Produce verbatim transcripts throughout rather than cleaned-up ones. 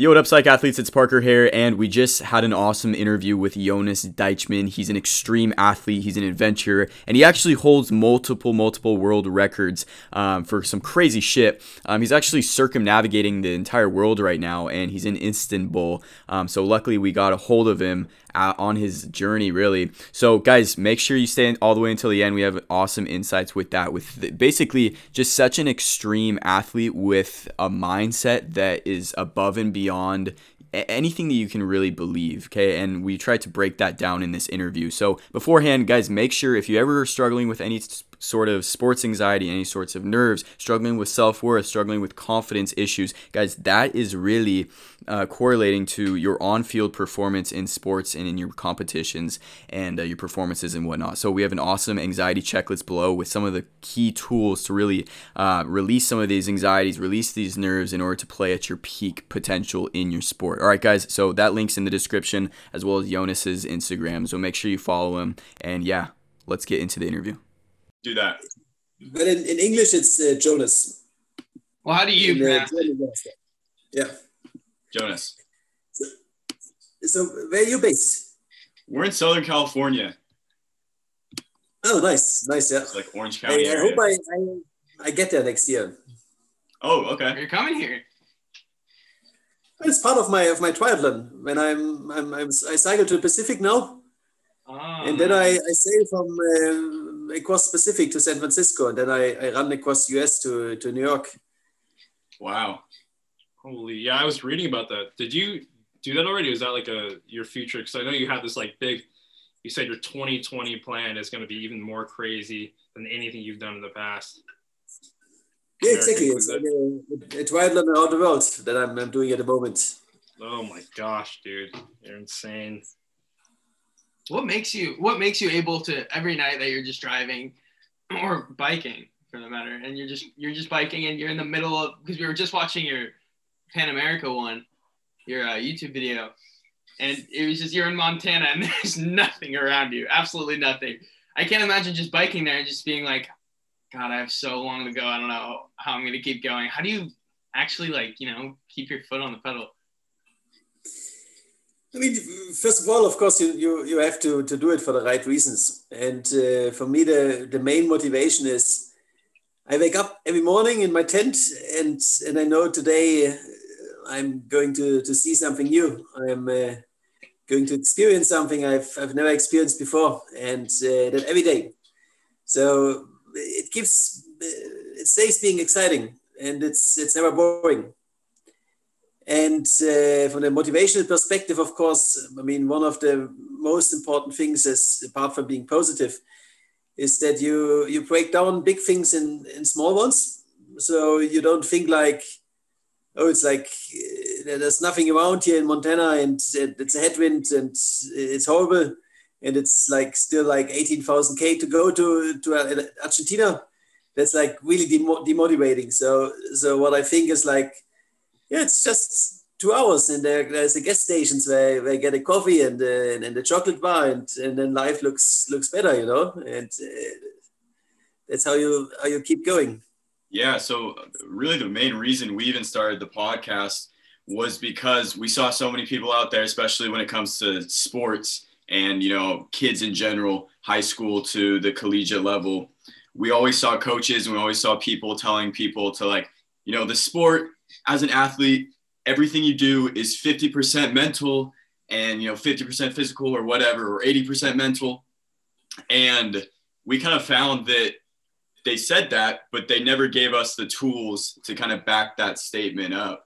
Yo, what up, Psych Athletes? It's Parker here, and we just had an awesome interview with Jonas Deichmann. He's an extreme athlete, he's an adventurer, and he actually holds multiple, multiple world records um, for some crazy shit. Um, he's actually circumnavigating the entire world right now, and he's in Istanbul. Um, so luckily, we got a hold of him uh, on his journey, really. So guys, make sure you stay all the way until the end. We have awesome insights with that, with the, basically just such an extreme athlete with a mindset that is above and beyond. Beyond anything that you can really believe, okay? And we tried to break that down in this interview. So beforehand, guys, make sure if you ever are struggling with any sort of sports anxiety, any sorts of nerves, struggling with self-worth, struggling with confidence issues, guys, that is really uh, correlating to your on-field performance in sports and in your competitions and uh, your performances and whatnot. So we have an awesome anxiety checklist below with some of the key tools to really uh, release some of these anxieties, release these nerves in order to play at your peak potential in your sport. All right, guys, so that link's in the description as well as Jonas's Instagram. So make sure you follow him. And yeah, let's get into the interview. Do that. But in, in English, it's uh, Jonas. Well, how do you in, pronounce uh, it? Yeah. Jonas. So, so where are you based? We're in Southern California. Oh, nice. Nice, yeah. It's like Orange County I, I hope I, I, I get there next year. Oh, okay. You're coming here. It's part of my of my triathlon. When I'm, I'm, I'm I cycle to the Pacific now, oh, and then I, I sail from uh, across Pacific to San Francisco, and then I, I run across U S to, to New York. Wow, holy yeah! I was reading about that. Did you do that already? Was that like a your future? Because I know you have this like big. You said your twenty twenty plan is going to be even more crazy than anything you've done in the past. Yeah, exactly. It's like a, a triathlon around the world that I'm, I'm doing at the moment. Oh my gosh, dude, you're insane. What makes you? What makes you able to every night that you're just driving, or biking for that matter, and you're just you're just biking and you're in the middle of because we were just watching your Pan America one, your uh, YouTube video, and it was just you're in Montana and there's nothing around you, absolutely nothing. I can't imagine just biking there and just being like, God, I have so long to go. I don't know how I'm going to keep going. How do you actually, like, you know, keep your foot on the pedal? I mean, first of all, of course, you you, you have to, to do it for the right reasons. And uh, for me, the, the main motivation is I wake up every morning in my tent and and I know today I'm going to, to see something new. I'm uh, going to experience something I've, I've never experienced before. And uh, that every day. So it keeps, it stays being exciting and it's it's never boring. And uh, from the motivational perspective, of course, I mean, one of the most important things is, apart from being positive, is that you, you break down big things in, in small ones. So you don't think like, oh, it's like, uh, there's nothing around here in Montana and it's a headwind and it's horrible. And it's like still like eighteen thousand K to go to, to Argentina. That's like really demotivating. So so what I think is like, yeah, it's just two hours and there, there's a gas stations where, where I get a coffee and uh, and a chocolate bar and, and then life looks looks better, you know? And uh, that's how you how you keep going. Yeah, so really the main reason we even started the podcast was because we saw so many people out there, especially when it comes to sports, and, you know, kids in general, high school to the collegiate level, we always saw coaches and we always saw people telling people to, like, you know, the sport as an athlete, everything you do is fifty percent mental and, you know, fifty percent physical or whatever, or eighty percent mental. And we kind of found that they said that, but they never gave us the tools to kind of back that statement up.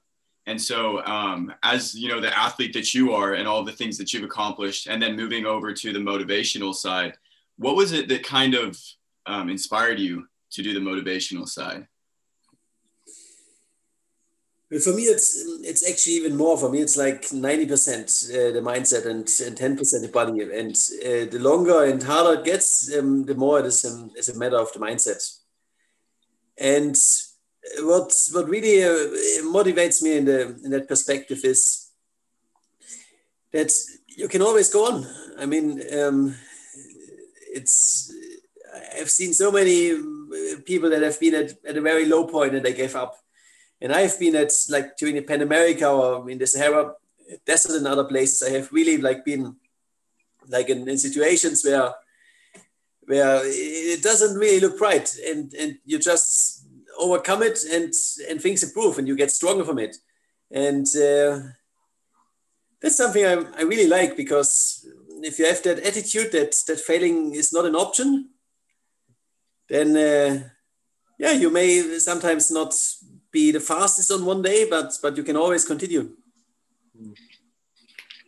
And so um, as, you know, the athlete that you are and all the things that you've accomplished, and then moving over to the motivational side, what was it that kind of um, inspired you to do the motivational side? For me, it's it's actually even more. For me, it's like ninety percent uh, the mindset and, and ten percent the body. And uh, the longer and harder it gets, um, the more it is, um, is a matter of the mindset. And What what really uh, motivates me in, the, in that perspective is that you can always go on. I mean, um, it's I've seen so many people that have been at, at a very low point and they gave up. And I've been at, like, during the Pan America or in the Sahara Desert and other places, I have really, like, been, like, in, in situations where where it doesn't really look right, and, and you just overcome it, and, and things improve, and you get stronger from it. And uh, that's something I, I really like, because if you have that attitude that, that failing is not an option, then, uh, yeah, you may sometimes not be the fastest on one day, but but you can always continue.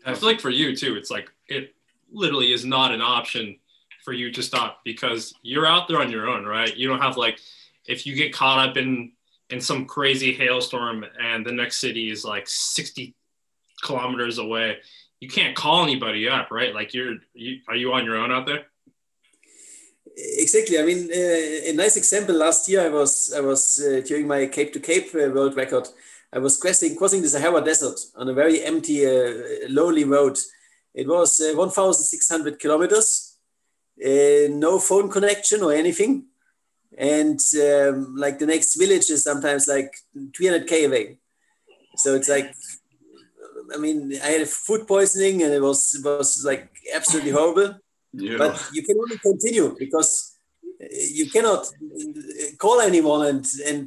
I feel like for you too, it's like, it literally is not an option for you to stop, because you're out there on your own, right? You don't have, like, if you get caught up in in some crazy hailstorm and the next city is like sixty kilometers away, you can't call anybody up, right? Like, you're, you, are you on your own out there? Exactly. I mean, uh, a nice example, last year I was, I was uh, during my Cape to Cape uh, world record, I was crossing, crossing the Sahara Desert on a very empty, uh, lonely road. It was uh, one thousand six hundred kilometers, uh, no phone connection or anything. And um, like the next village is sometimes like three hundred K away. So it's like, I mean, I had food poisoning and it was, it was like absolutely horrible. Yeah. But you can only continue, because you cannot call anyone and and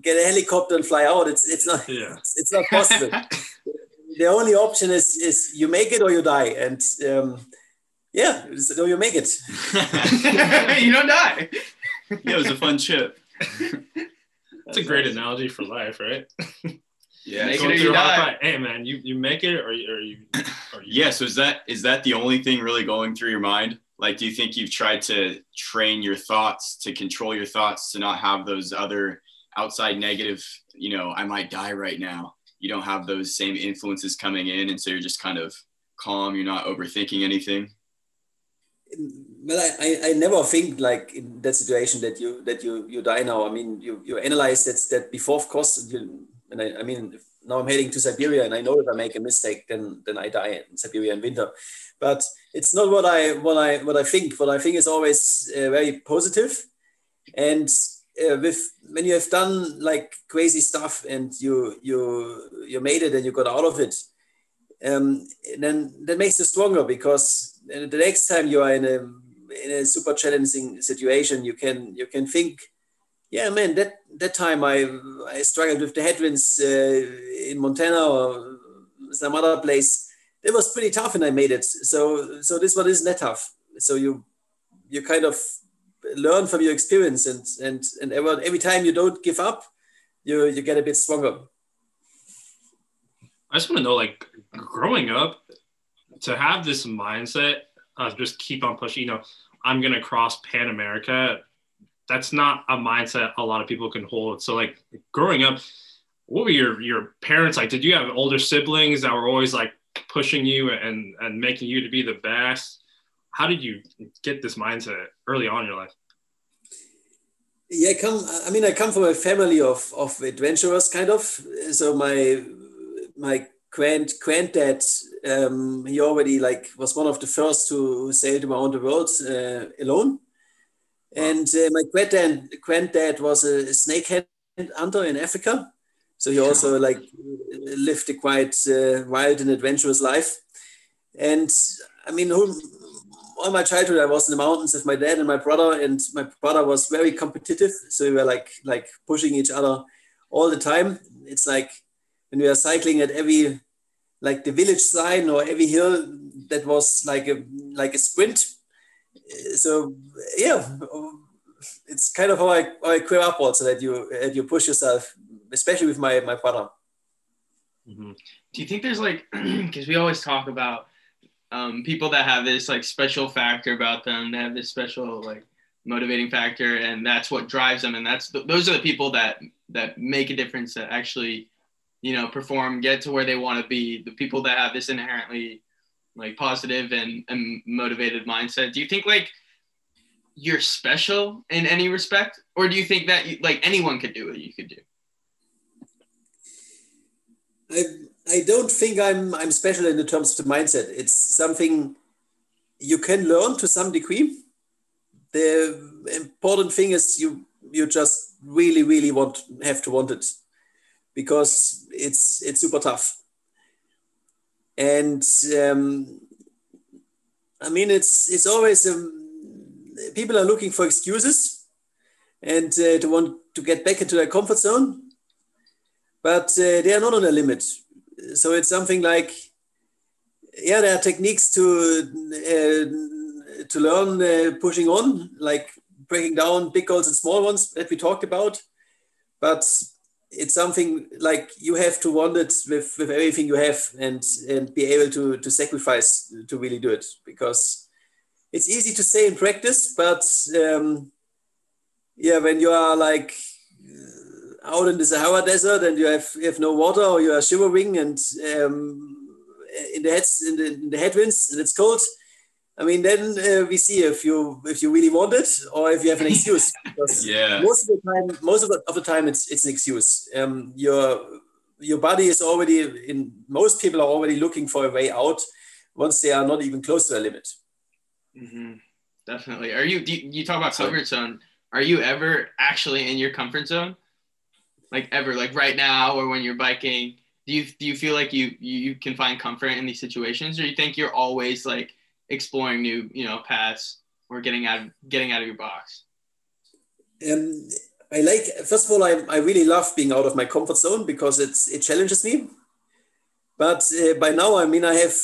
get a helicopter and fly out. It's it's not yeah. it's, it's not possible. The only option is is you make it or you die, and um, yeah, so you make it. You don't die. Yeah, it was a fun trip. That's a great awesome. analogy for life, right? Yeah, make it or you die. Hey man, you, you make it or you, or you, or you yeah. So is that is that the only thing really going through your mind? Like, do you think you've tried to train your thoughts, to control your thoughts, to not have those other outside negative, you know, I might die right now. You don't have those same influences coming in, and so you're just kind of calm. You're not overthinking anything. Well, I, I never think, like, in that situation that you that you you die now. I mean, you you analyze that that before, of course. You, And I, I mean, if now I'm heading to Siberia, and I know if I make a mistake, then then I die in Siberia in winter. But it's not what I what I what I think. What I think is always uh, very positive. And uh, with when you have done like crazy stuff and you you you made it and you got out of it, um, then that makes you stronger, because the next time you are in a in a super challenging situation, you can you can think. Yeah, man, that, that time I, I struggled with the headwinds uh, in Montana or some other place. It was pretty tough and I made it. So so this one isn't that tough. So you you kind of learn from your experience, and and, and every, every time you don't give up, you, you get a bit stronger. I just want to know, like, growing up, to have this mindset of just keep on pushing, you know, I'm going to cross Pan America. That's not a mindset a lot of people can hold. So, like, growing up, what were your, your parents like? Did you have older siblings that were always, like, pushing you and, and making you to be the best? How did you get this mindset early on in your life? Yeah, I come, I mean, I come from a family of, of adventurers, kind of. So my my grand granddad, um, he already, like, was one of the first who sailed around the world uh, alone. And uh, my granddad, granddad was a snakehead hunter in Africa. So he also, like, lived a quite uh, wild and adventurous life. And I mean, who, all my childhood, I was in the mountains with my dad and my brother. And my brother was very competitive. So we were like, like pushing each other all the time. It's like when we were cycling at every, like the village sign or every hill, that was like a like a sprint. So yeah, it's kind of how I, how I grew up also, that you that you push yourself, especially with my, my partner. Mm-hmm. Do you think there's, like, because we always talk about um, people that have this, like, special factor about them, they have this special, like, motivating factor, and that's what drives them, and that's the, those are the people that that make a difference, that actually, you know, perform, get to where they want to be, the people that have this inherently, like, positive and, and motivated mindset. Do you think, like, you're special in any respect, or do you think that you, like, anyone could do what you could do? I I don't think I'm I'm special in the terms of the mindset. It's something you can learn to some degree. The important thing is you you just really, really want have to want it, because it's it's super tough. And um, I mean, it's it's always um, people are looking for excuses and uh, to want to get back into their comfort zone, but uh, they are not on a limit. So it's something like, yeah, there are techniques to uh, to learn uh, pushing on, like breaking down big goals and small ones that we talked about, but it's something like you have to want it with, with everything you have, and, and be able to, to sacrifice to really do it, because it's easy to say in practice, but um, yeah, when you are like out in the Sahara Desert and you have, you have no water, or you are shivering and um, in, the heads, in, the, in the headwinds and it's cold, I mean, then uh, we see if you if you really want it or if you have an excuse. Yeah. Most of the time, most of the, of the time, it's it's an excuse. Um, your your body is already in. Most people are already looking for a way out once they are not even close to their limit. Mm-hmm. Definitely. Are you, do you? You talk about comfort zone. Are you ever actually in your comfort zone? Like ever? Like right now, or when you're biking? Do you do you feel like you you can find comfort in these situations, or you think you're always like exploring new, you know, paths, or getting out, getting out of your box? Um, I like, first of all, I, I really love being out of my comfort zone because it's, it challenges me. But uh, by now, I mean, I have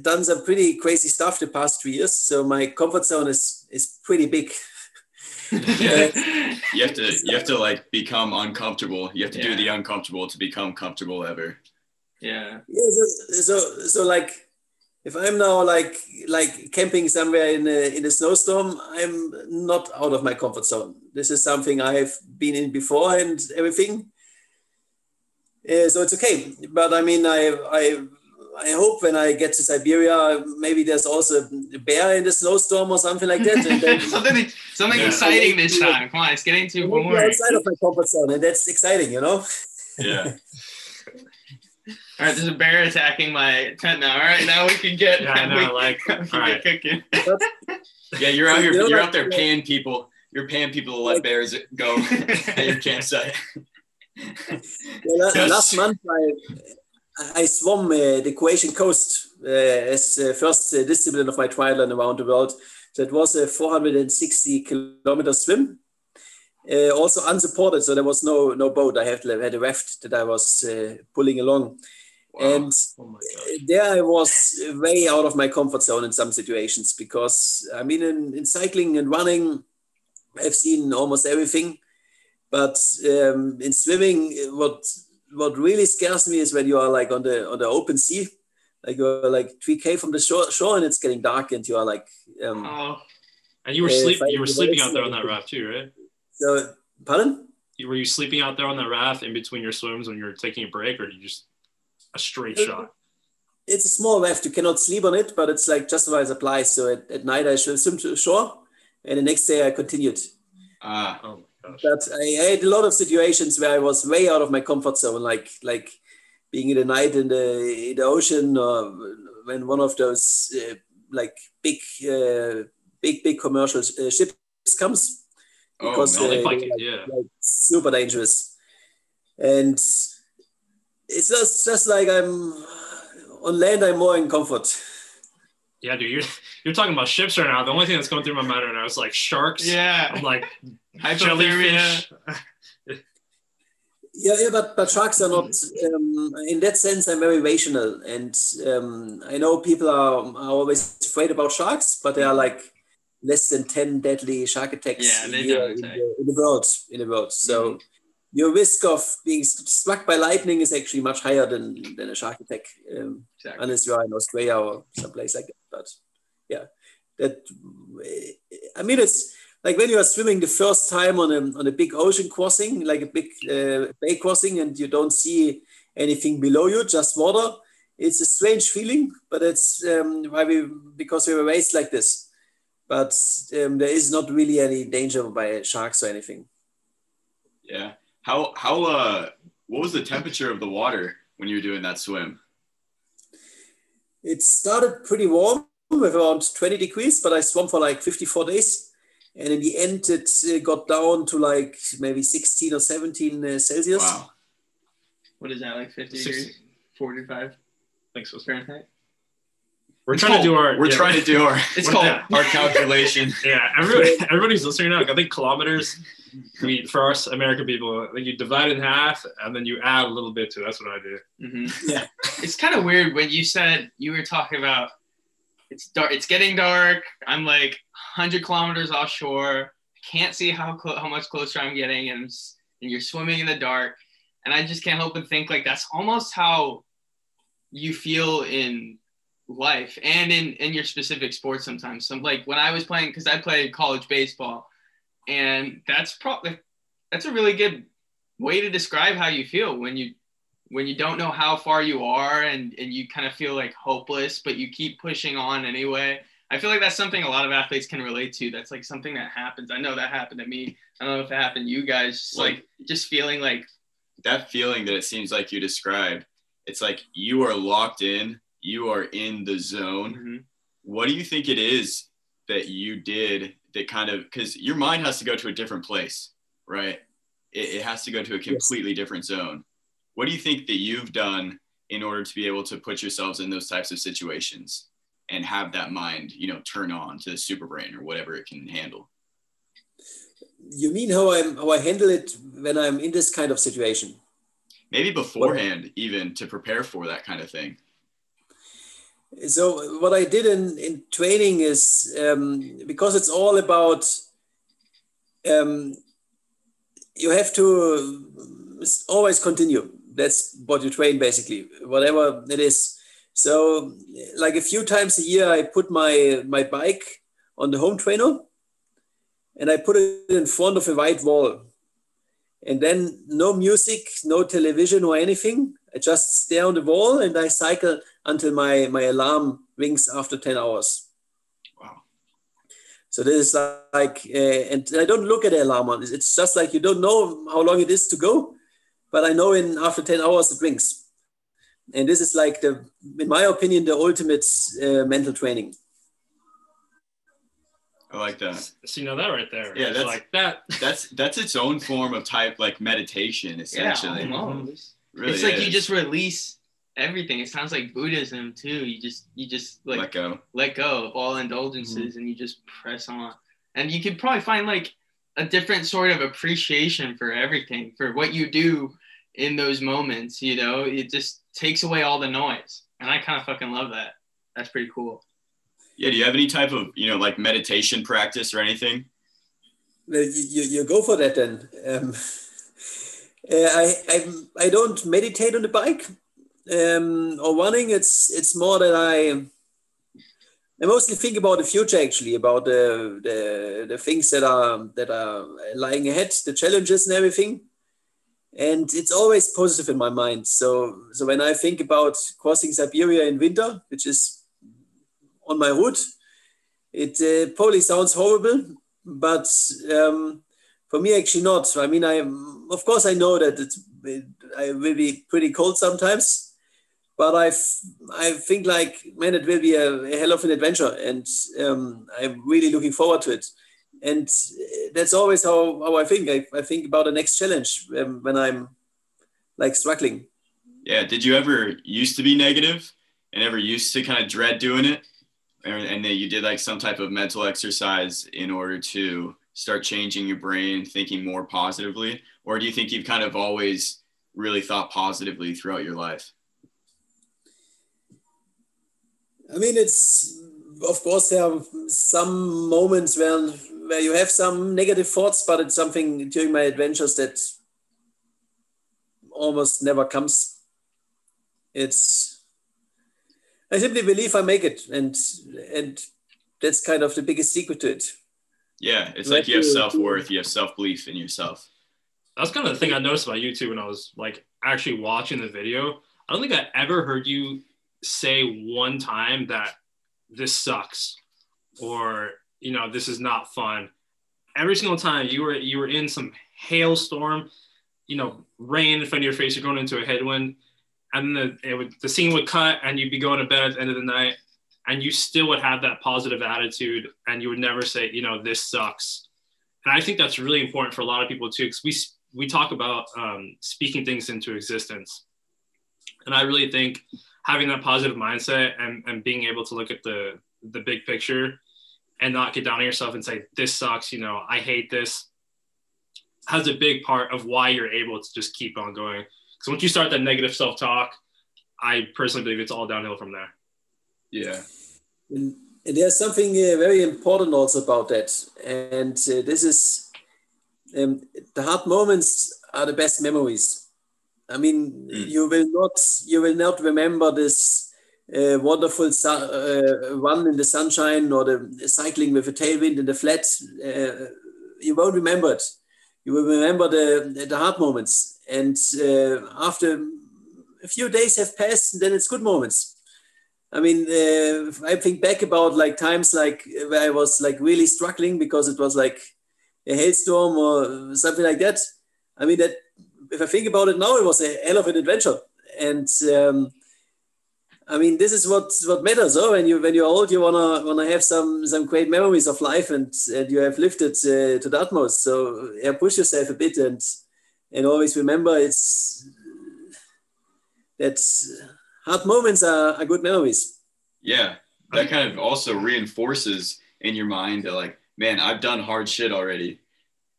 done some pretty crazy stuff the past three years. So my comfort zone is, is pretty big. Yeah. You have to, you have to like become uncomfortable. You have to yeah. do the uncomfortable to become comfortable ever. Yeah. yeah so, so, so like, if I'm now like like camping somewhere in a, in a snowstorm, I'm not out of my comfort zone. This is something I have been in before and everything. Uh, so it's okay. But I mean, I, I I hope when I get to Siberia, maybe there's also a bear in the snowstorm or something like that. And then, something something yeah. exciting this time. Come on, it's getting too warm. I'm outside of my comfort zone, and that's exciting, you know? Yeah. All right, there's a bear attacking my tent now. All right, now we can get, yeah, no, we, like, we can right. get cooking. Yeah, you're out here, you know, you're like, out there paying people. You're paying people to let like, bears go at your campsite. Well, last, last month, I, I swam uh, the Croatian coast uh, as uh, first uh, discipline of my triathlon around the world. That was a four hundred sixty kilometer swim. Uh, also unsupported, so there was no no boat. I had, had a raft that I was uh, pulling along. Wow. And oh there I was way out of my comfort zone in some situations, because I mean, in, in cycling and running, I've seen almost everything. But um, in swimming, what what really scares me is when you are like on the on the open sea, like you're like three K from the shore, shore and it's getting dark, and you are like. Um, oh. And you were uh, sleeping. You were sleeping out there on that raft too, right? So, pardon? Were you sleeping out there on the raft in between your swims when you were taking a break, or did you just a straight it, shot? It's a small raft. You cannot sleep on it, but it's like just as applies. So at, at night I swim to shore, and the next day I continued. Ah, oh my gosh. But I had a lot of situations where I was way out of my comfort zone, like like being in the night in the, in the ocean, or when one of those uh, like big, uh, big, big commercial uh, ships comes. Because oh, uh, like it, yeah. like super dangerous, and it's just just like I'm on land. I'm more in comfort. Yeah, dude, you're you're talking about ships right now. The only thing that's going through my mind right now is like sharks. Yeah, I'm like jellyfish. yeah, yeah, but but sharks are not. Um, in that sense, I'm very rational, and um, I know people are, are always afraid about sharks, but they are like. Less than ten deadly shark attacks yeah, in, year, in, the, in the world. In the world, so mm-hmm. your risk of being struck by lightning is actually much higher than, than a shark attack, um, exactly. unless you are in Australia or someplace like that. But yeah, that I mean, it's like when you are swimming the first time on a on a big ocean crossing, like a big uh, bay crossing, and you don't see anything below you, just water. It's a strange feeling, but it's um, why we because we were raised like this. But um, there is not really any danger by sharks or anything. Yeah. How, how, uh, what was the temperature of the water when you were doing that swim? It started pretty warm with around twenty degrees, but I swam for like fifty-four days. And in the end, it uh, got down to like maybe sixteen or seventeen uh, Celsius. Wow. What is that, like fifty degrees? forty-five? Like so Fahrenheit? We're it's trying cold. to do our. We're yeah, trying to do our. It's called our calculation. Yeah, everybody, everybody's listening now. I think kilometers. I mean, for us American people, like you divide it in half and then you add a little bit to it. That's what I do. Mm-hmm. Yeah, it's kind of weird when you said you were talking about it's dark. It's getting dark. I'm like one hundred kilometers offshore. I can't see how clo- how much closer I'm getting, and, and you're swimming in the dark. And I just can't help but think like that's almost how you feel in life and in in your specific sport sometimes. Some like when I was playing, because I played college baseball, and that's probably that's a really good way to describe how you feel when you when you don't know how far you are, and and you kind of feel like hopeless, but you keep pushing on anyway. I feel like that's something a lot of athletes can relate to. That's like something that happens. I know that happened to me. I don't know if it happened to you guys. Just like, like just feeling like that feeling that it seems like you described. It's like you are locked in. You are in the zone. Mm-hmm. What do you think it is that you did that kind of, because your mind has to go to a different place, right? It, it has to go to a completely yes. different zone. What do you think that you've done in order to be able to put yourselves in those types of situations and have that mind, you know, turn on to the super brain or whatever it can handle? You mean how I how I handle it when I'm in this kind of situation? Maybe beforehand, what? Even to prepare for that kind of thing. So what I did in, in training is um, because it's all about um, you have to always continue. That's what you train basically, whatever it is. So like a few times a year, I put my, my bike on the home trainer and I put it in front of a white wall. And then no music, no television or anything. I just stare on the wall and I cycle until my, my alarm rings after ten hours. Wow. So this is like, uh, and I don't look at the alarm on this. It's just like, you don't know how long it is to go, but I know in after ten hours it rings. And this is like the, in my opinion, the ultimate uh, mental training. I like that. So you know that right there. Yeah, that's like that. That's, that's its own form of type, like meditation, essentially. Yeah, almost. Really it's like is. You just release everything. It sounds like Buddhism too. You just you just like let go, let go of all indulgences, mm-hmm. and you just press on. And you could probably find like a different sort of appreciation for everything, for what you do in those moments. You know, it just takes away all the noise, and I kind of fucking love that. That's pretty cool. Yeah. Do you have any type of you know like meditation practice or anything? You you, you go for that then. Um, Uh, I, I I don't meditate on the bike um, or running. It's it's more that I I mostly think about the future, actually, about the the, the things that are that are lying ahead, the challenges and everything. And it's always positive in my mind. So so when I think about crossing Siberia in winter, which is on my route, it uh, probably sounds horrible, but. Um, For me, actually not. I mean, I of course I know that it's, it I will be pretty cold sometimes, but I I think like man, it will be a, a hell of an adventure, and um, I'm really looking forward to it. And that's always how, how I think. I, I think about the next challenge um, when I'm like struggling. Yeah. Did you ever used to be negative and ever used to kind of dread doing it, and, and then you did like some type of mental exercise in order to start changing your brain, thinking more positively? Or do you think you've kind of always really thought positively throughout your life? I mean, it's, of course, there are some moments where, where you have some negative thoughts, but it's something during my adventures that almost never comes. It's, I simply believe I make it. And, and that's kind of the biggest secret to it. Yeah, it's like you have self-worth, you have self-belief in yourself. That's kind of the thing I noticed about you too when I was like actually watching the video. I don't think I ever heard you say one time that this sucks or, you know, this is not fun. Every single time you were you were in some hailstorm, you know, rain in front of your face, you're going into a headwind, and then the, it would, the scene would cut and you'd be going to bed at the end of the night and you still would have that positive attitude, and you would never say, you know, this sucks. And I think that's really important for a lot of people too, because we we talk about um, speaking things into existence. And I really think having that positive mindset and, and being able to look at the the big picture and not get down on yourself and say, this sucks, you know, I hate this, has a big part of why you're able to just keep on going. Because once you start that negative self-talk, I personally believe it's all downhill from there. Yeah. And there's something uh, very important also about that. And uh, this is, um, the hard moments are the best memories. I mean, mm. you will not, you will not remember this uh, wonderful uh, run in the sunshine or the cycling with a tailwind in the flat. Uh, you won't remember it. You will remember the, the hard moments. And uh, after a few days have passed, then it's good moments. I mean, uh, I think back about like times like where I was like really struggling because it was like a hailstorm or something like that. I mean, that if I think about it now, it was a hell of an adventure. And um, I mean, this is what what matters. Oh, when you when you're old, you wanna wanna have some some great memories of life, and, and you have lived it uh, to the utmost. So yeah, push yourself a bit, and and always remember it's that hard moments are, are good memories. Yeah, that kind of also reinforces in your mind that like, man, I've done hard shit already,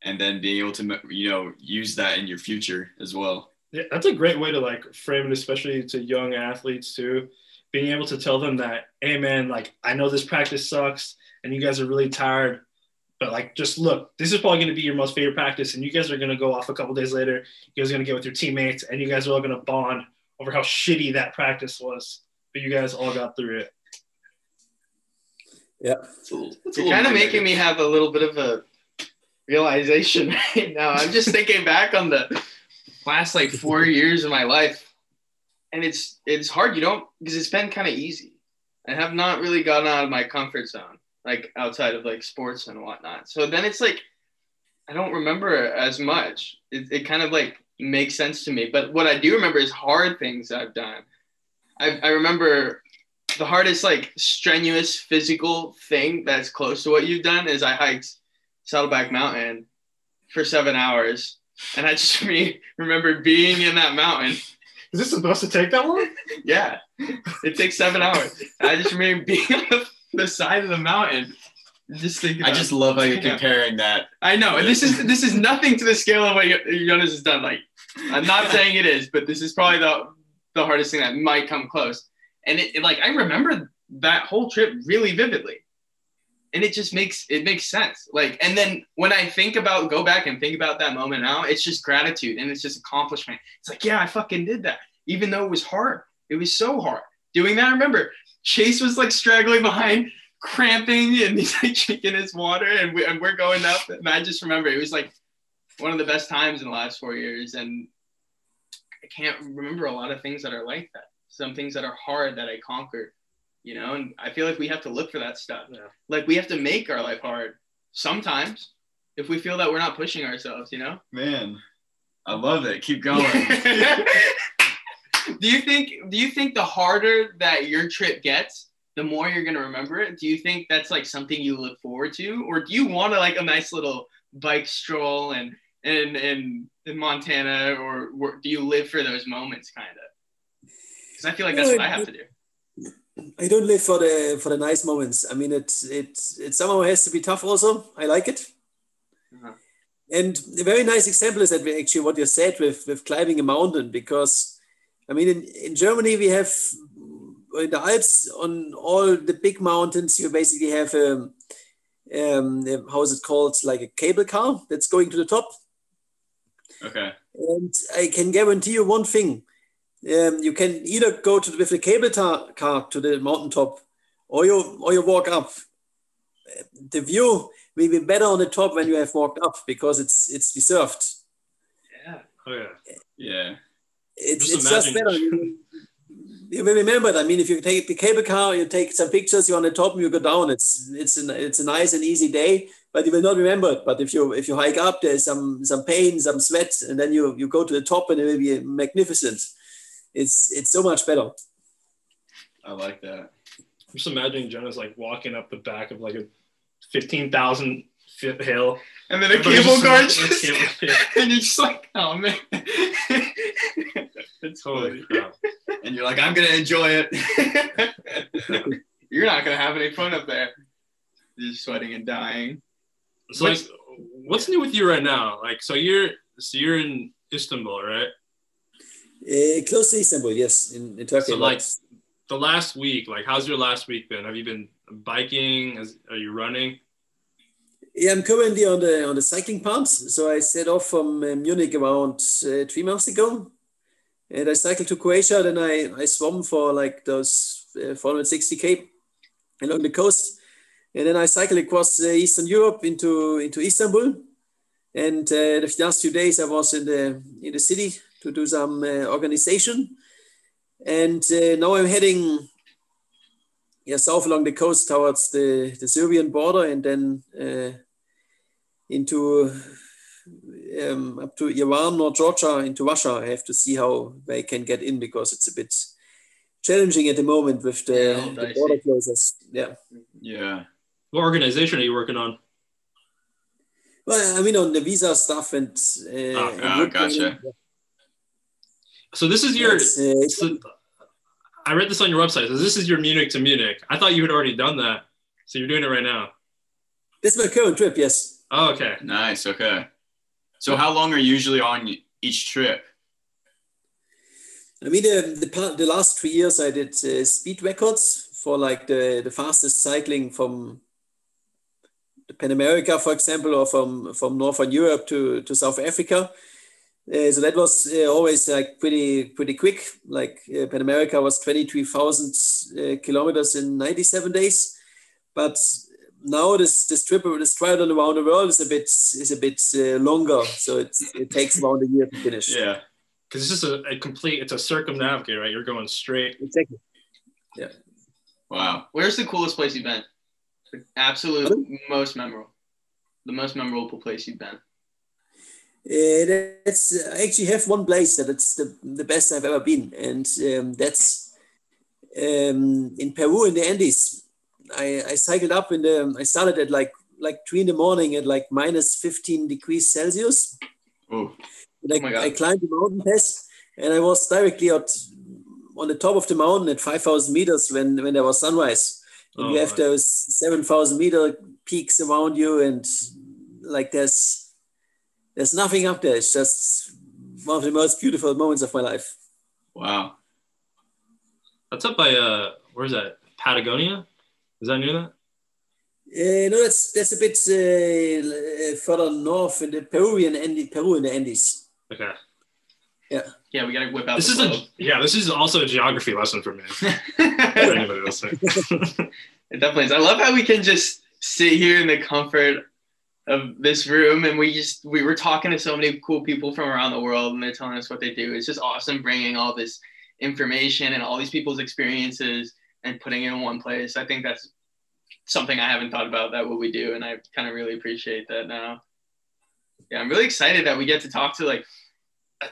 and then being able to, you know, use that in your future as well. Yeah, that's a great way to like frame it, especially to young athletes too. Being able to tell them that, hey man, like I know this practice sucks and you guys are really tired, but like just look, this is probably going to be your most favorite practice, and you guys are going to go off a couple days later. You guys are going to get with your teammates, and you guys are all going to bond over how shitty that practice was, but you guys all got through it. Yeah, it's a, it's you're kind of making me have a little bit of a realization right now. I'm just thinking back on the last like four years of my life, and it's it's hard, you don't, because it's been kind of easy. I have not really gotten out of my comfort zone, like outside of like sports and whatnot. So then it's like I don't remember as much. It, it kind of like makes sense to me. But what I do remember is hard things I've done. I, I remember the hardest like strenuous physical thing that's close to what you've done is I hiked Saddleback Mountain for seven hours. And I just re- remember being in that mountain. Is this supposed to take that long? Yeah, it takes seven hours. I just remember being on the, the side of the mountain. Just thinking I just love how you're comparing that. I know. And this is this is nothing to the scale of what Jonas has done. Like, I'm not saying it is, but this is probably the the hardest thing that might come close. And it, it like I remember that whole trip really vividly. And it just makes it makes sense. Like, and then when I think about go back and think about that moment now, it's just gratitude and it's just accomplishment. It's like, yeah, I fucking did that. Even though it was hard. It was so hard. Doing that, I remember Chase was like straggling behind, cramping, and he's like drinking his water, and, we, and we're going up, and I just remember it was like one of the best times in the last four years, and I can't remember a lot of things that are like that. Some things that are hard that I conquered, you know, and I feel like we have to look for that stuff. Yeah. Like we have to make our life hard sometimes if we feel that we're not pushing ourselves, you know? Man, I love it. Keep going. do you think do you think the harder that your trip gets, the more you're going to remember it? Do you think that's like something you look forward to? Or do you want to like a nice little bike stroll and, and, and in Montana, or, or do you live for those moments kind of? Because I feel like that's what I have to do. I don't live for the, for the nice moments. I mean, it, it, it somehow has to be tough also. I like it. Uh-huh. And a very nice example is that actually what you said with, with climbing a mountain, because I mean, in, in Germany we have, in the Alps, on all the big mountains, you basically have a, um, a, how is it called, like a cable car that's going to the top. Okay. And I can guarantee you one thing. Um, you can either go to with the cable tar- car to the mountaintop, or you, or you walk up. The view will be better on the top when you have walked up, because it's it's deserved. Yeah. Oh, yeah. Yeah. It, just it's imagine. Just better. You will remember it. I mean, if you take the cable car, you take some pictures, you're on the top and you go down. It's it's an, it's a nice and easy day, but you will not remember it. But if you if you hike up, there's some some pain, some sweat, and then you, you go to the top and it will be magnificent. It's it's so much better. I like that. just imagining Jonas like walking up the back of like a fifteen thousand foot hill, and then a cable guard just, cable and you're just like, oh man, it's holy crap. And you're like, I'm gonna enjoy it. You're not gonna have any fun up there. You're sweating and dying. So what's, like, what's new with you right now? Like, so you're so you're in Istanbul, right? Uh, close to Istanbul, yes, in, in Turkey. So like the last week, like how's your last week been? Have you been biking? Is, are you running? Yeah, I'm currently on the on the cycling pumps. So I set off from uh, Munich around uh, three months ago, and I cycled to Croatia. Then I I swam for like those uh, four hundred sixty kilometers along the coast, and then I cycled across uh, Eastern Europe into into Istanbul. And uh, the last few days I was in the in the city to do some uh, organization, and uh, now I'm heading. Yeah, south along the coast towards the, the Serbian border, and then uh, into um, up to Iran or Georgia, into Russia. I have to see how they can get in, because it's a bit challenging at the moment with the, yeah, the border closures. Yeah. Yeah. What organization are you working on? Well, I mean, on the visa stuff and. Uh, oh, and oh gotcha. Yeah. So this is your. Yes, uh, I read this on your website. So this is your Munich to Munich. I thought you had already done that. So you're doing it right now. This is my current trip, yes. Oh, okay. Nice, okay. So how long are you usually on each trip? I mean, the the, part, the last three years I did uh, speed records for like the, the fastest cycling from the Pan America, for example, or from, from Northern Europe to, to South Africa. Uh, so that was uh, always like pretty pretty quick. Like uh, Pan America was twenty-three thousand uh, kilometers in ninety-seven days, but now this this trip this triathlon around the world is a bit is a bit uh, longer. So it's, it takes around a year to finish. Yeah, because it's just a, a complete. It's a circumnavigate, right? You're going straight. Exactly. Yeah. Wow. Where's the coolest place you've been? The absolute Pardon? most memorable. The most memorable place you've been. Uh, that's, I actually have one place that it's the, the best I've ever been, and um, that's um, in Peru in the Andes. I, I cycled up in the I started at like like three in the morning at like minus fifteen degrees Celsius. Oh, and I, oh my God. I climbed the mountain pass, and I was directly out on the top of the mountain at five thousand meters when when there was sunrise. And oh, you have my. those seven thousand meter peaks around you, and like there's. There's nothing up there. It's just one of the most beautiful moments of my life. Wow. That's up by, uh, where's that? Patagonia? Is that near that? Uh, no, that's that's a bit uh, further north in the Peruvian Andes, Peru in the Andes. Okay. Yeah. Yeah, we gotta whip out. This is a, yeah. This is also a geography lesson for me. For anybody else. It definitely is. I love how we can just sit here in the comfort of this room, and we just we were talking to so many cool people from around the world, and they're telling us what they do. It's just awesome bringing all this information and all these people's experiences and putting it in one place. I think that's something I haven't thought about, that what we do, and I kind of really appreciate that now. Yeah, I'm really excited that we get to talk to like a,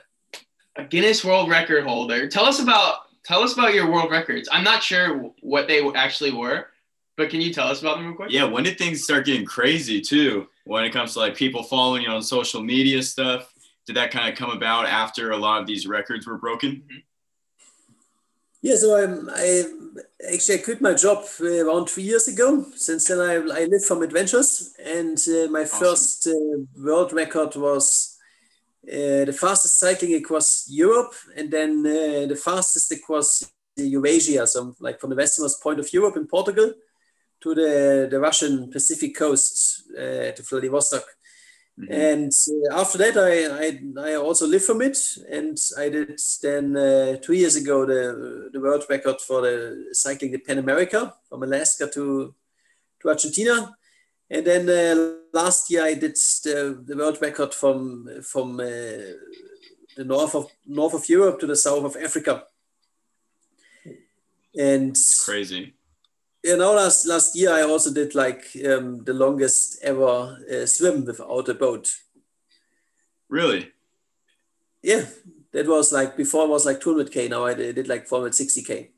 a Guinness World Record holder. Tell us about tell us about your world records. I'm not sure what they actually were, but can you tell us about them real quick? Yeah, when did things start getting crazy too? When it comes to like people following you on social media stuff, did that kind of come about after a lot of these records were broken? Yeah, so I'm, I actually I quit my job around three years ago. Since then, I, I live from adventures, and uh, my awesome. first uh, world record was uh, the fastest cycling across Europe, and then uh, the fastest across Eurasia, so like from the westernmost point of Europe in Portugal to the, the Russian Pacific coast, uh, to Vladivostok. Mm-hmm. And uh, after that, I, I I also lived from it. And I did then uh, two years ago, the, the world record for the cycling the Pan America from Alaska to, to Argentina. And then uh, last year I did the, the world record from, from uh, the north of, north of Europe to the south of Africa. And crazy. Yeah, now last, last year I also did like um, the longest ever uh, swim without a boat. Really? Yeah, that was like, before it was like two hundred K, now I did like four hundred sixty K.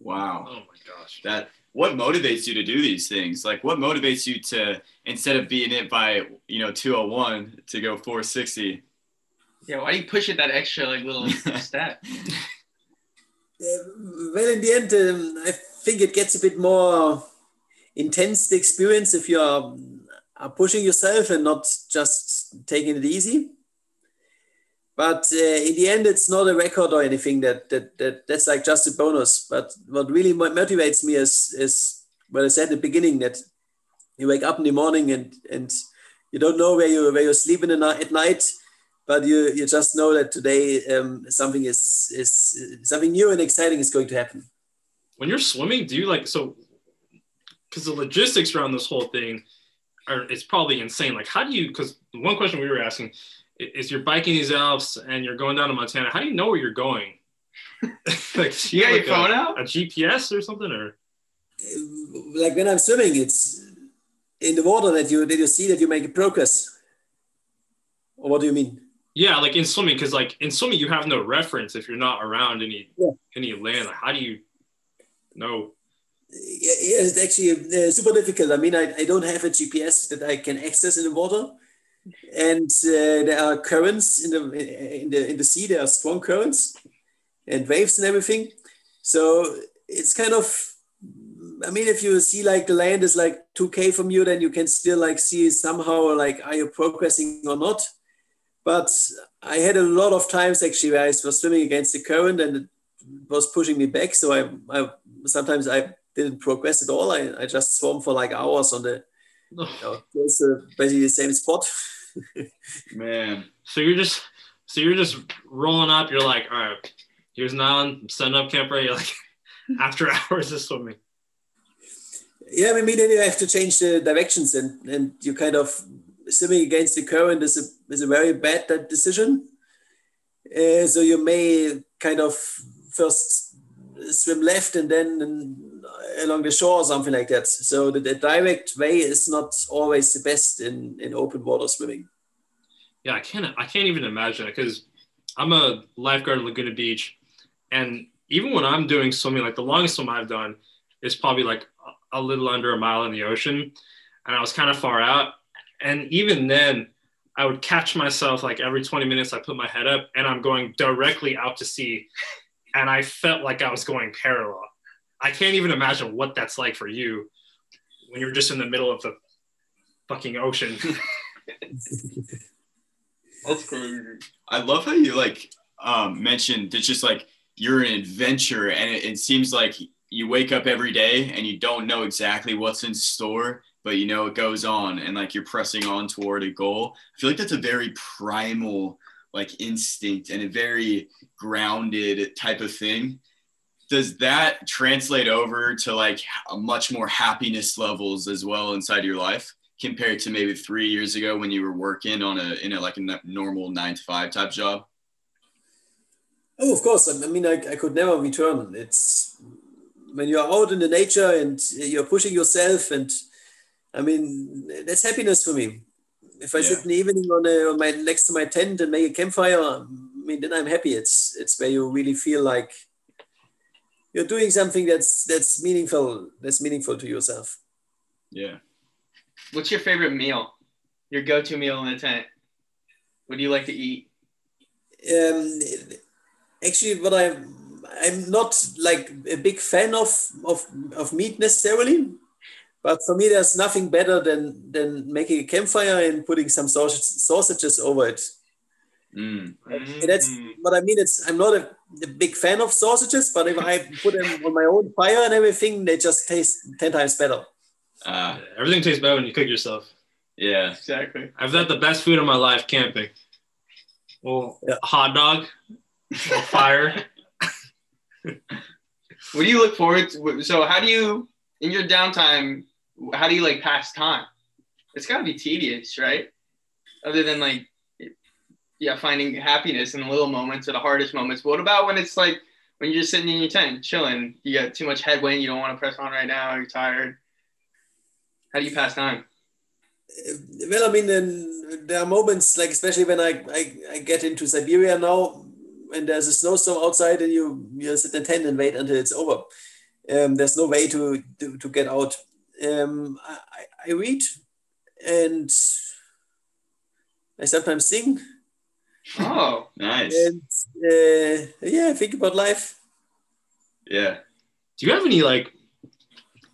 Wow. Oh my gosh. That what motivates you to do these things? Like, what motivates you to, instead of being it by, you know, two oh one, to go four sixty? Yeah, why do you push it that extra, like, little step? Yeah, well, in the end, um, I think it gets a bit more intense, the experience, if you are, are pushing yourself and not just taking it easy. But uh, in the end, it's not a record or anything. That, that that that's like just a bonus. But what really motivates me is is what I said at the beginning, that you wake up in the morning and and you don't know where you where you're sleeping at night, but you you just know that today um, something is is something new and exciting is going to happen. When you're swimming, do you like so? Because the logistics around this whole thing are it's probably insane. Like, how do you? Because one question we were asking. Is you're biking these Alps and you're going down to Montana, how do you know where you're going? Like, you got your phone out? A G P S or something? Or like when I'm swimming, it's in the water that you that you see that you make progress. Or what do you mean? Yeah, like in swimming, because like in swimming you have no reference if you're not around any yeah. any land. Like, how do you know? Yeah, it's actually uh, super difficult. I mean, I, I don't have a G P S that I can access in the water. And uh, there are currents in the in the in the sea. There are strong currents and waves and everything. So it's kind of, I mean, if you see like the land is like two K from you, then you can still like see somehow like are you progressing or not. But I had a lot of times actually where I was swimming against the current and it was pushing me back. So I, I sometimes I didn't progress at all. I, I just swam for like hours on the. You know, it's uh, basically the same spot. Man, so you're just so you're just rolling up. You're like, all right, here's an island, setting up camp, right? You're like, after hours of swimming. Yeah, I mean, then you have to change the directions, and and you kind of swimming against the current is a is a very bad that decision. Uh, so you may kind of first swim left and then. And, along the shore or something like that. So the, the direct way is not always the best in, in open water swimming. Yeah, I can't, I can't even imagine it because I'm a lifeguard in Laguna Beach. And even when I'm doing swimming, like the longest swim I've done is probably like a little under a mile in the ocean. And I was kind of far out. And even then I would catch myself like every twenty minutes I put my head up and I'm going directly out to sea. And I felt like I was going parallel. I can't even imagine what that's like for you when you're just in the middle of the fucking ocean. That's crazy. I love how you like um, mentioned it's just like you're an adventure and it, it seems like you wake up every day and you don't know exactly what's in store, but you know it goes on and like you're pressing on toward a goal. I feel like that's a very primal like instinct and a very grounded type of thing. Does that translate over to like much more happiness levels as well inside your life compared to maybe three years ago when you were working on a, in a, like a normal nine to five type job? Oh, of course. I mean, I, I could never return. It's when you're out in the nature and you're pushing yourself. And I mean, that's happiness for me. If I yeah. sit in the evening on, a, on my next to my tent and make a campfire, I mean, then I'm happy. It's, it's where you really feel like, you're doing something that's that's meaningful, that's meaningful to yourself. Yeah. What's your favorite meal? Your go-to meal in a tent? What do you like to eat? Um, actually, what I'm I'm not like a big fan of of, of meat necessarily, but for me, there's nothing better than than making a campfire and putting some sausage, sausages over it. Mm. And that's what I mean. It's I'm not a, a big fan of sausages, but if I put them on my own fire and everything, they just taste ten times better. Uh, everything tastes better when you cook yourself. Yeah, exactly. I've had the best food of my life camping. Well, yeah. A hot dog, a fire. What do you look forward to? So, how do you in your downtime? How do you like pass time? It's got to be tedious, right? Other than like. Yeah, finding happiness in the little moments or the hardest moments. What about when it's like when you're just sitting in your tent, chilling? You got too much headwind. You don't want to press on right now. You're tired. How do you pass time? Well, I mean, then there are moments like especially when I, I, I get into Siberia now, and there's a snowstorm outside, and you you sit in a tent and wait until it's over. Um, there's no way to, to, to get out. Um, I, I read and I sometimes sing. Oh, nice. And, uh, yeah, I think about life. Yeah. Do you have any, like,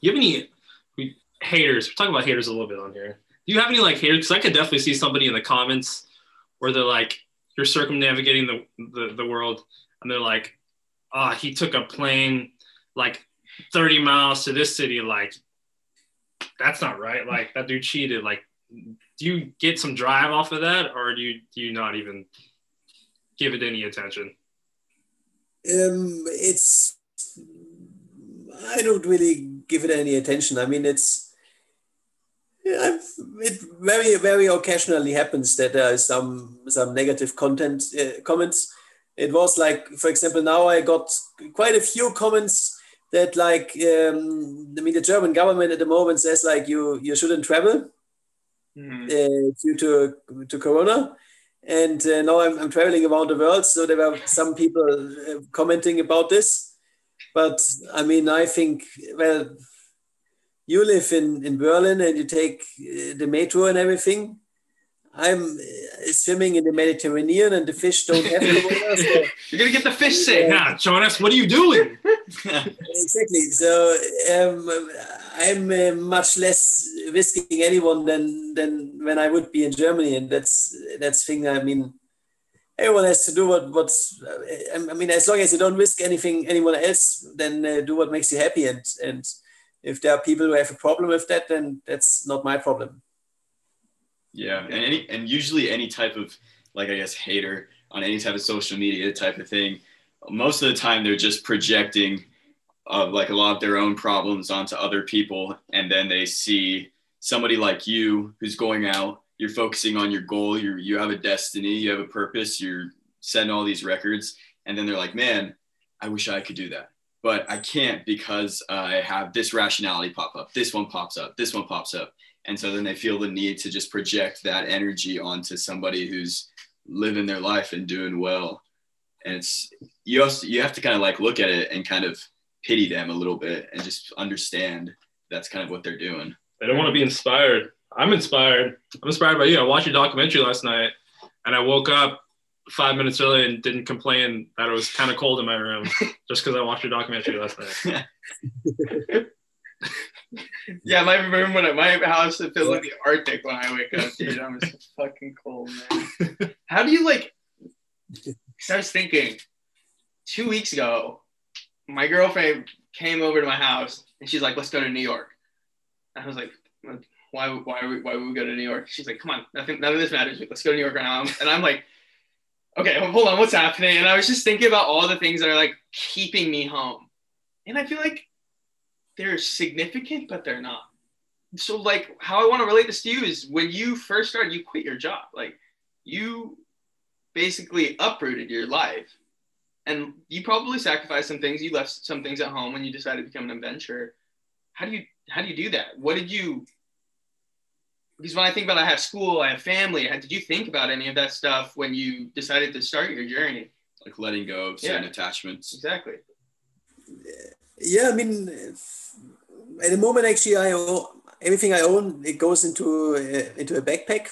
you have any we, haters? We're talking about haters a little bit on here. Do you have any, like, haters? Because I could definitely see somebody in the comments where they're like, you're circumnavigating the, the, the world, and they're like, ah, oh, he took a plane, like, thirty miles to this city. Like, that's not right. Like, that dude cheated. Like, do you get some drive off of that, or do you, do you not even give it any attention? Um, it's... I don't really give it any attention. I mean, it's, I've, it very, very occasionally happens that there is some, some negative content uh, comments. It was like, for example, now I got quite a few comments that like, um, I mean, the German government at the moment says like, you, you shouldn't travel mm-hmm. uh, due to, to Corona. And uh, now I'm, I'm traveling around the world. So there were some people uh, commenting about this. But I mean, I think, well, you live in, in Berlin and you take the metro and everything. I'm swimming in the Mediterranean and the fish don't have Corona. So, you're going to get the fish sick uh, now, Jonas. What are you doing? Exactly. So um, I'm uh, much less risking anyone than, than when I would be in Germany. And that's that's thing, I mean, everyone has to do what, what's, I mean, as long as you don't risk anything, anyone else, then uh, do what makes you happy. And, and if there are people who have a problem with that, then that's not my problem. Yeah. And any, and usually any type of, like, I guess, hater on any type of social media type of thing, most of the time they're just projecting uh, like a lot of their own problems onto other people. And then they see somebody like you who's going out, you're focusing on your goal, you you have a destiny, you have a purpose, you're setting all these records. And then they're like, man, I wish I could do that, but I can't because uh, I have this rationality pop up. This one pops up, this one pops up. And so then they feel the need to just project that energy onto somebody who's living their life and doing well. And it's, you also, you have to kind of like look at it and kind of pity them a little bit and just understand that's kind of what they're doing. They don't want to be inspired. I'm inspired. I'm inspired by you. I watched your documentary last night and I woke up five minutes early and didn't complain that it was kind of cold in my room just because I watched your documentary last night. Yeah, my room, when I, my house, it feels like the Arctic when I wake up, dude. I'm just fucking cold, man. How do you like, I was thinking, two weeks ago, my girlfriend came over to my house and she's like, let's go to New York. I was like, Why, why, why would we go to New York? She's like, come on, nothing, none of this matters. Let's go to New York right now. And I'm like, okay, well, hold on, what's happening? And I was just thinking about all the things that are like keeping me home. And I feel like they're significant, but they're not. So like how I want to relate this to you is when you first started, you quit your job. Like you basically uprooted your life and you probably sacrificed some things. You left some things at home when you decided to become an adventurer. How do you, how do you do that? What did you... Because when I think about I have school, I have family, did you think about any of that stuff when you decided to start your journey? Like letting go of certain yeah, attachments. Exactly. Yeah, I mean, at the moment, actually, I own, everything I own, it goes into a, into a backpack.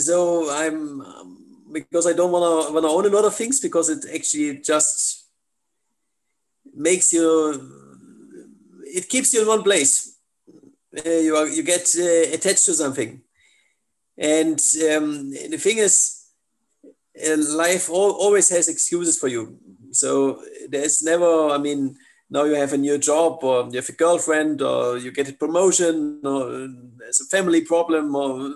So I'm, um, because I don't want to want to own a lot of things because it actually just makes you, it keeps you in one place. Uh, you are, you get uh, attached to something, and um, the thing is, uh, life all, always has excuses for you. So there's never, I mean, now you have a new job, or you have a girlfriend, or you get a promotion, or there's a family problem, or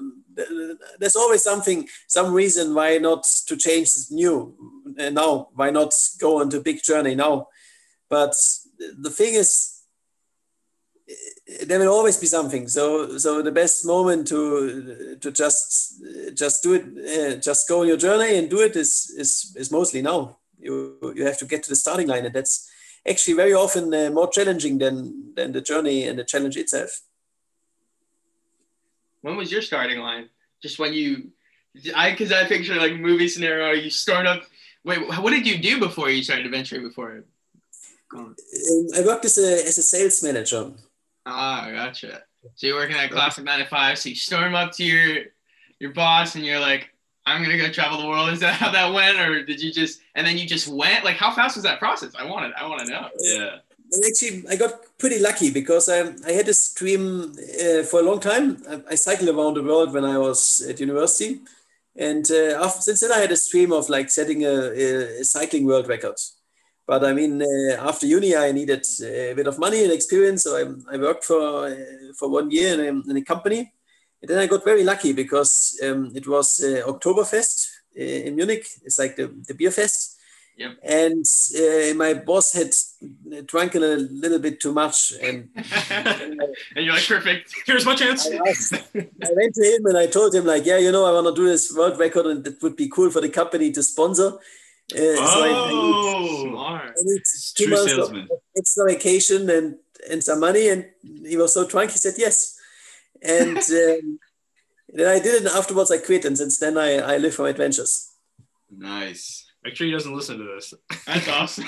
there's always something, some reason why not to change new uh, now, why not go on to a big journey now. But the thing is, there will always be something. So, so the best moment to to just just do it, uh, just go on your journey and do it is is is mostly now. You you have to get to the starting line, and that's actually very often uh, more challenging than than the journey and the challenge itself. When was your starting line? Just when you, I because I picture like movie scenario. You start up. Wait, what did you do before you started adventuring? Before going? I worked as a as a sales manager. Ah, gotcha. So you're working at Classic nine to five. So you storm up to your your boss and you're like, I'm gonna go travel the world. Is that how that went, or did you just and then you just went? Like, how fast was that process? I wanted, I want to know. Yeah. Actually, I got pretty lucky because I, I had this dream uh, for a long time. I, I cycled around the world when I was at university. And uh, after, since then, I had this dream of like setting a, a cycling world record. But I mean, uh, after uni, I needed a bit of money and experience. So I, I worked for uh, for one year in a, in a company. And then I got very lucky because um, it was uh, Oktoberfest in Munich. It's like the, the beer fest. Yep. And uh, my boss had drunken a little bit too much. And, and, I, and you're like, perfect. Here's my chance. I, asked, I went to him and I told him, like, yeah, you know, I want to do this world record and it would be cool for the company to sponsor. Uh, oh, so I, I, smart. I need two True months salesman. Of extra vacation and, and some money. And he was so drunk, he said yes. And um, then I did it, and afterwards I quit. And since then, I, I live for adventures. Nice. Make sure he doesn't listen to this. That's awesome.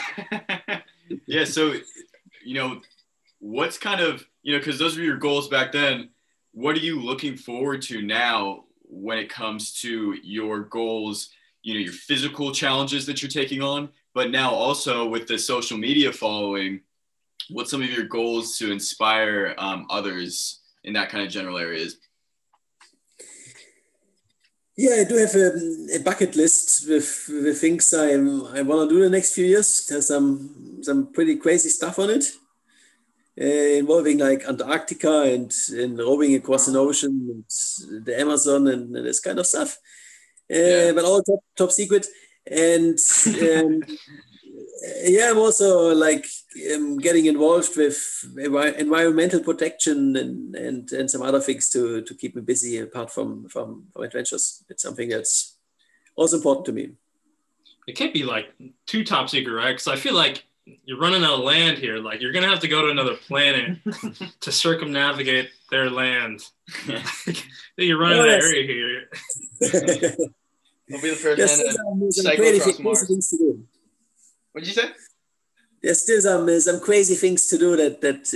Yeah. So, you know, what's kind of, you know, because those were your goals back then. What are you looking forward to now when it comes to your goals, you know, your physical challenges that you're taking on, but now also with the social media following, what's some of your goals to inspire um, others in that kind of general area is? Yeah, I do have a, a bucket list with, with things I I want to do the next few years. There's some some pretty crazy stuff on it, uh, involving like Antarctica and, and rowing across an ocean, and the Amazon, and, and this kind of stuff. Uh, yeah. But all top top secret. And um, yeah, I'm also like um, getting involved with environmental protection and, and, and some other things to, to keep me busy apart from, from, from adventures. It's something that's also important to me. It can't be like too top secret, right? Because I feel like you're running out of land here. Like you're going to have to go to another planet to circumnavigate their land. You're running out of area here. We'll be the first yes, man to cycle across Mars. What'd you say? There's still some uh, some crazy things to do that that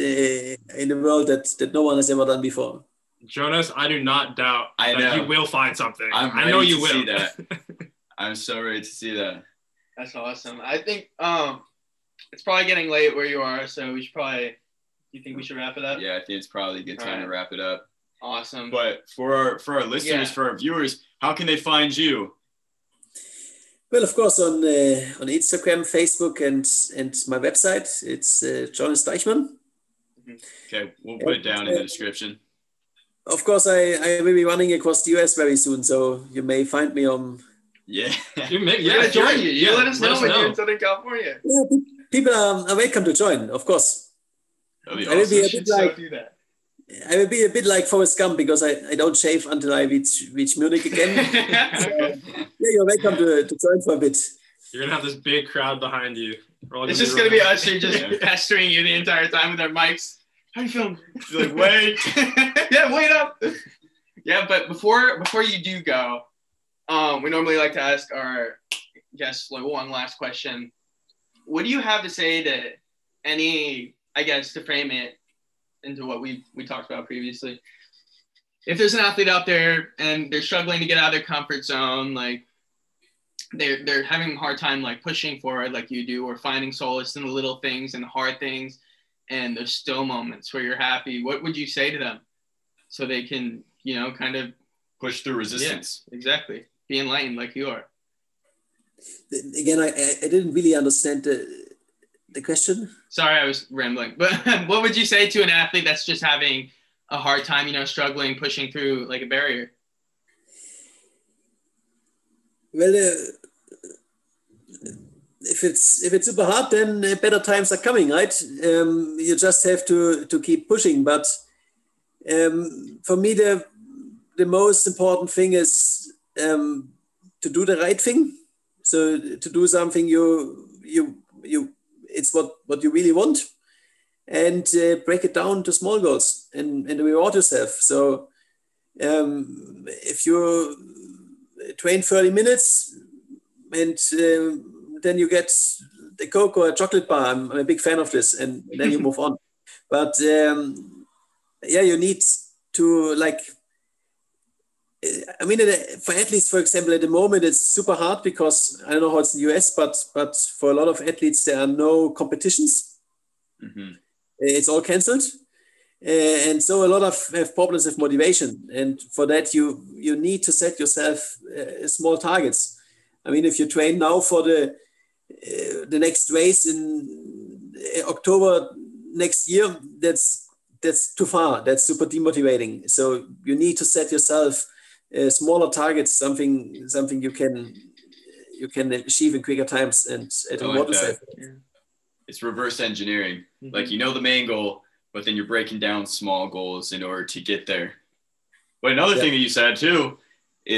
uh, in the world that, that no one has ever done before. Jonas, I do not doubt I that know. you will find something. I'm I know you to will. See that. I'm so ready to see that. That's awesome. I think um, it's probably getting late where you are, so we should probably. You think we should wrap it up? Yeah, I think it's probably a good time right. to wrap it up. Awesome. But for our for our listeners, yeah. for our viewers, how can they find you? Well, of course, on uh, on Instagram, Facebook, and and my website, it's uh, Jonas Deichmann. Okay, we'll put and, it down uh, in the description. Of course, I, I will be running across the U S very soon, so you may find me on. Yeah, you may, yeah, yeah, join you. You yeah, let us know when you're in Southern California. Yeah, people are, are welcome to join, of course. That'd be I will awesome. be a bit so like. Do that. I will be a bit like Forrest Gump because I, I don't shave until I reach, reach Munich again. So, yeah, you're welcome to, to join for a bit. You're going to have this big crowd behind you. It's just going to be us here just pestering you the entire time with our mics. How are you feeling? You're like, wait. yeah, wait up. Yeah, but before before you do go, um, we normally like to ask our guests like one last question. What do you have to say to any, I guess, to frame it, into what we we talked about previously? If there's an athlete out there and they're struggling to get out of their comfort zone, like they're they're having a hard time like pushing forward like you do, or finding solace in the little things and the hard things, and there's still moments where you're happy, what would you say to them so they can, you know, kind of push through resistance? Yeah, exactly. Be enlightened like you are. Again, I, I didn't really understand the The question? Sorry, I was rambling. But what would you say to an athlete that's just having a hard time, you know, struggling, pushing through like a barrier? Well, uh, if it's if it's super hard, then better times are coming, right? Um, you just have to to keep pushing. But um, for me, the the most important thing is um, to do the right thing. So to do something you you you. It's what, what you really want, and uh, break it down to small goals and, and reward yourself. So um, if you train thirty minutes and um, then you get the cocoa, a chocolate bar. I'm, I'm a big fan of this. And then you move on. But um, yeah, you need to like, I mean, for athletes, for example, at the moment, it's super hard because I don't know how it's in the U S, but, but for a lot of athletes, there are no competitions. Mm-hmm. It's all canceled. Uh, and so a lot of have problems with motivation. And for that, you, you need to set yourself uh, small targets. I mean, if you train now for the, uh, the next race in October next year, that's, that's too far. That's super demotivating. So you need to set yourself Uh, smaller targets, something something you can you can achieve in quicker times and at a water set. It's reverse engineering. Mm-hmm. Like, you know the main goal, but then you're breaking down small goals in order to get there. But another yeah. thing that you said too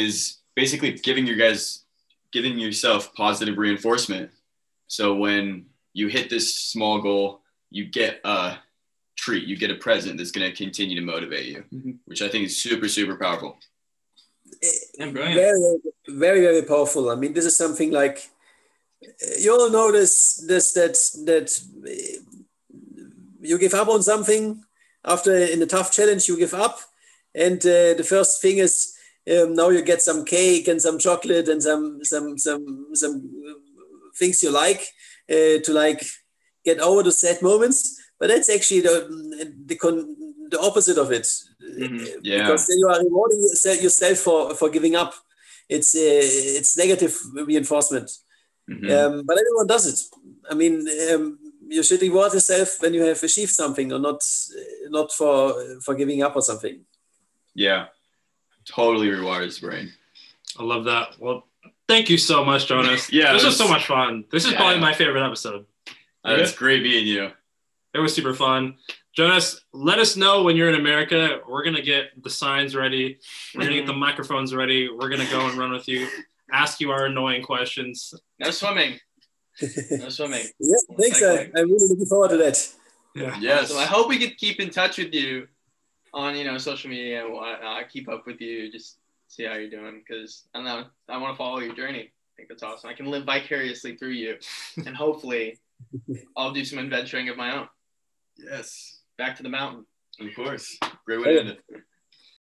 is basically giving your guys giving yourself positive reinforcement. So when you hit this small goal, you get a treat, you get a present that's going to continue to motivate you, mm-hmm. which I think is super super powerful. Yeah, very, very, very powerful. I mean, this is something like you all know this, this that that you give up on something after in a tough challenge. You give up, and uh, the first thing is um, now you get some cake and some chocolate and some some some some things you like uh, to like get over the sad moments. But that's actually the the con. the opposite of it. Mm-hmm. Yeah. Because then you are rewarding yourself for, for giving up. It's uh, it's negative reinforcement. Mm-hmm. Um, but everyone does it. I mean, um, you should reward yourself when you have achieved something, or not not for for giving up or something. Yeah, totally rewards brain. I love that. Well, thank you so much, Jonas. yeah, this was so much fun. This is yeah, probably my favorite episode. Uh, it's great being you. It was super fun. Jonas, let us know when you're in America. We're going to get the signs ready. We're going to get the microphones ready. We're going to go and run with you, ask you our annoying questions. No swimming. No swimming. Yeah, thanks. Uh, I'm really looking forward to that. Yeah. Yes. So I hope we can keep in touch with you on, you know, social media. I keep up with you. Just see how you're doing, because I don't know. I want to follow your journey. I think that's awesome. I can live vicariously through you, and hopefully I'll do some adventuring of my own. Yes. Back to the mountain. Of course. Great way to end it.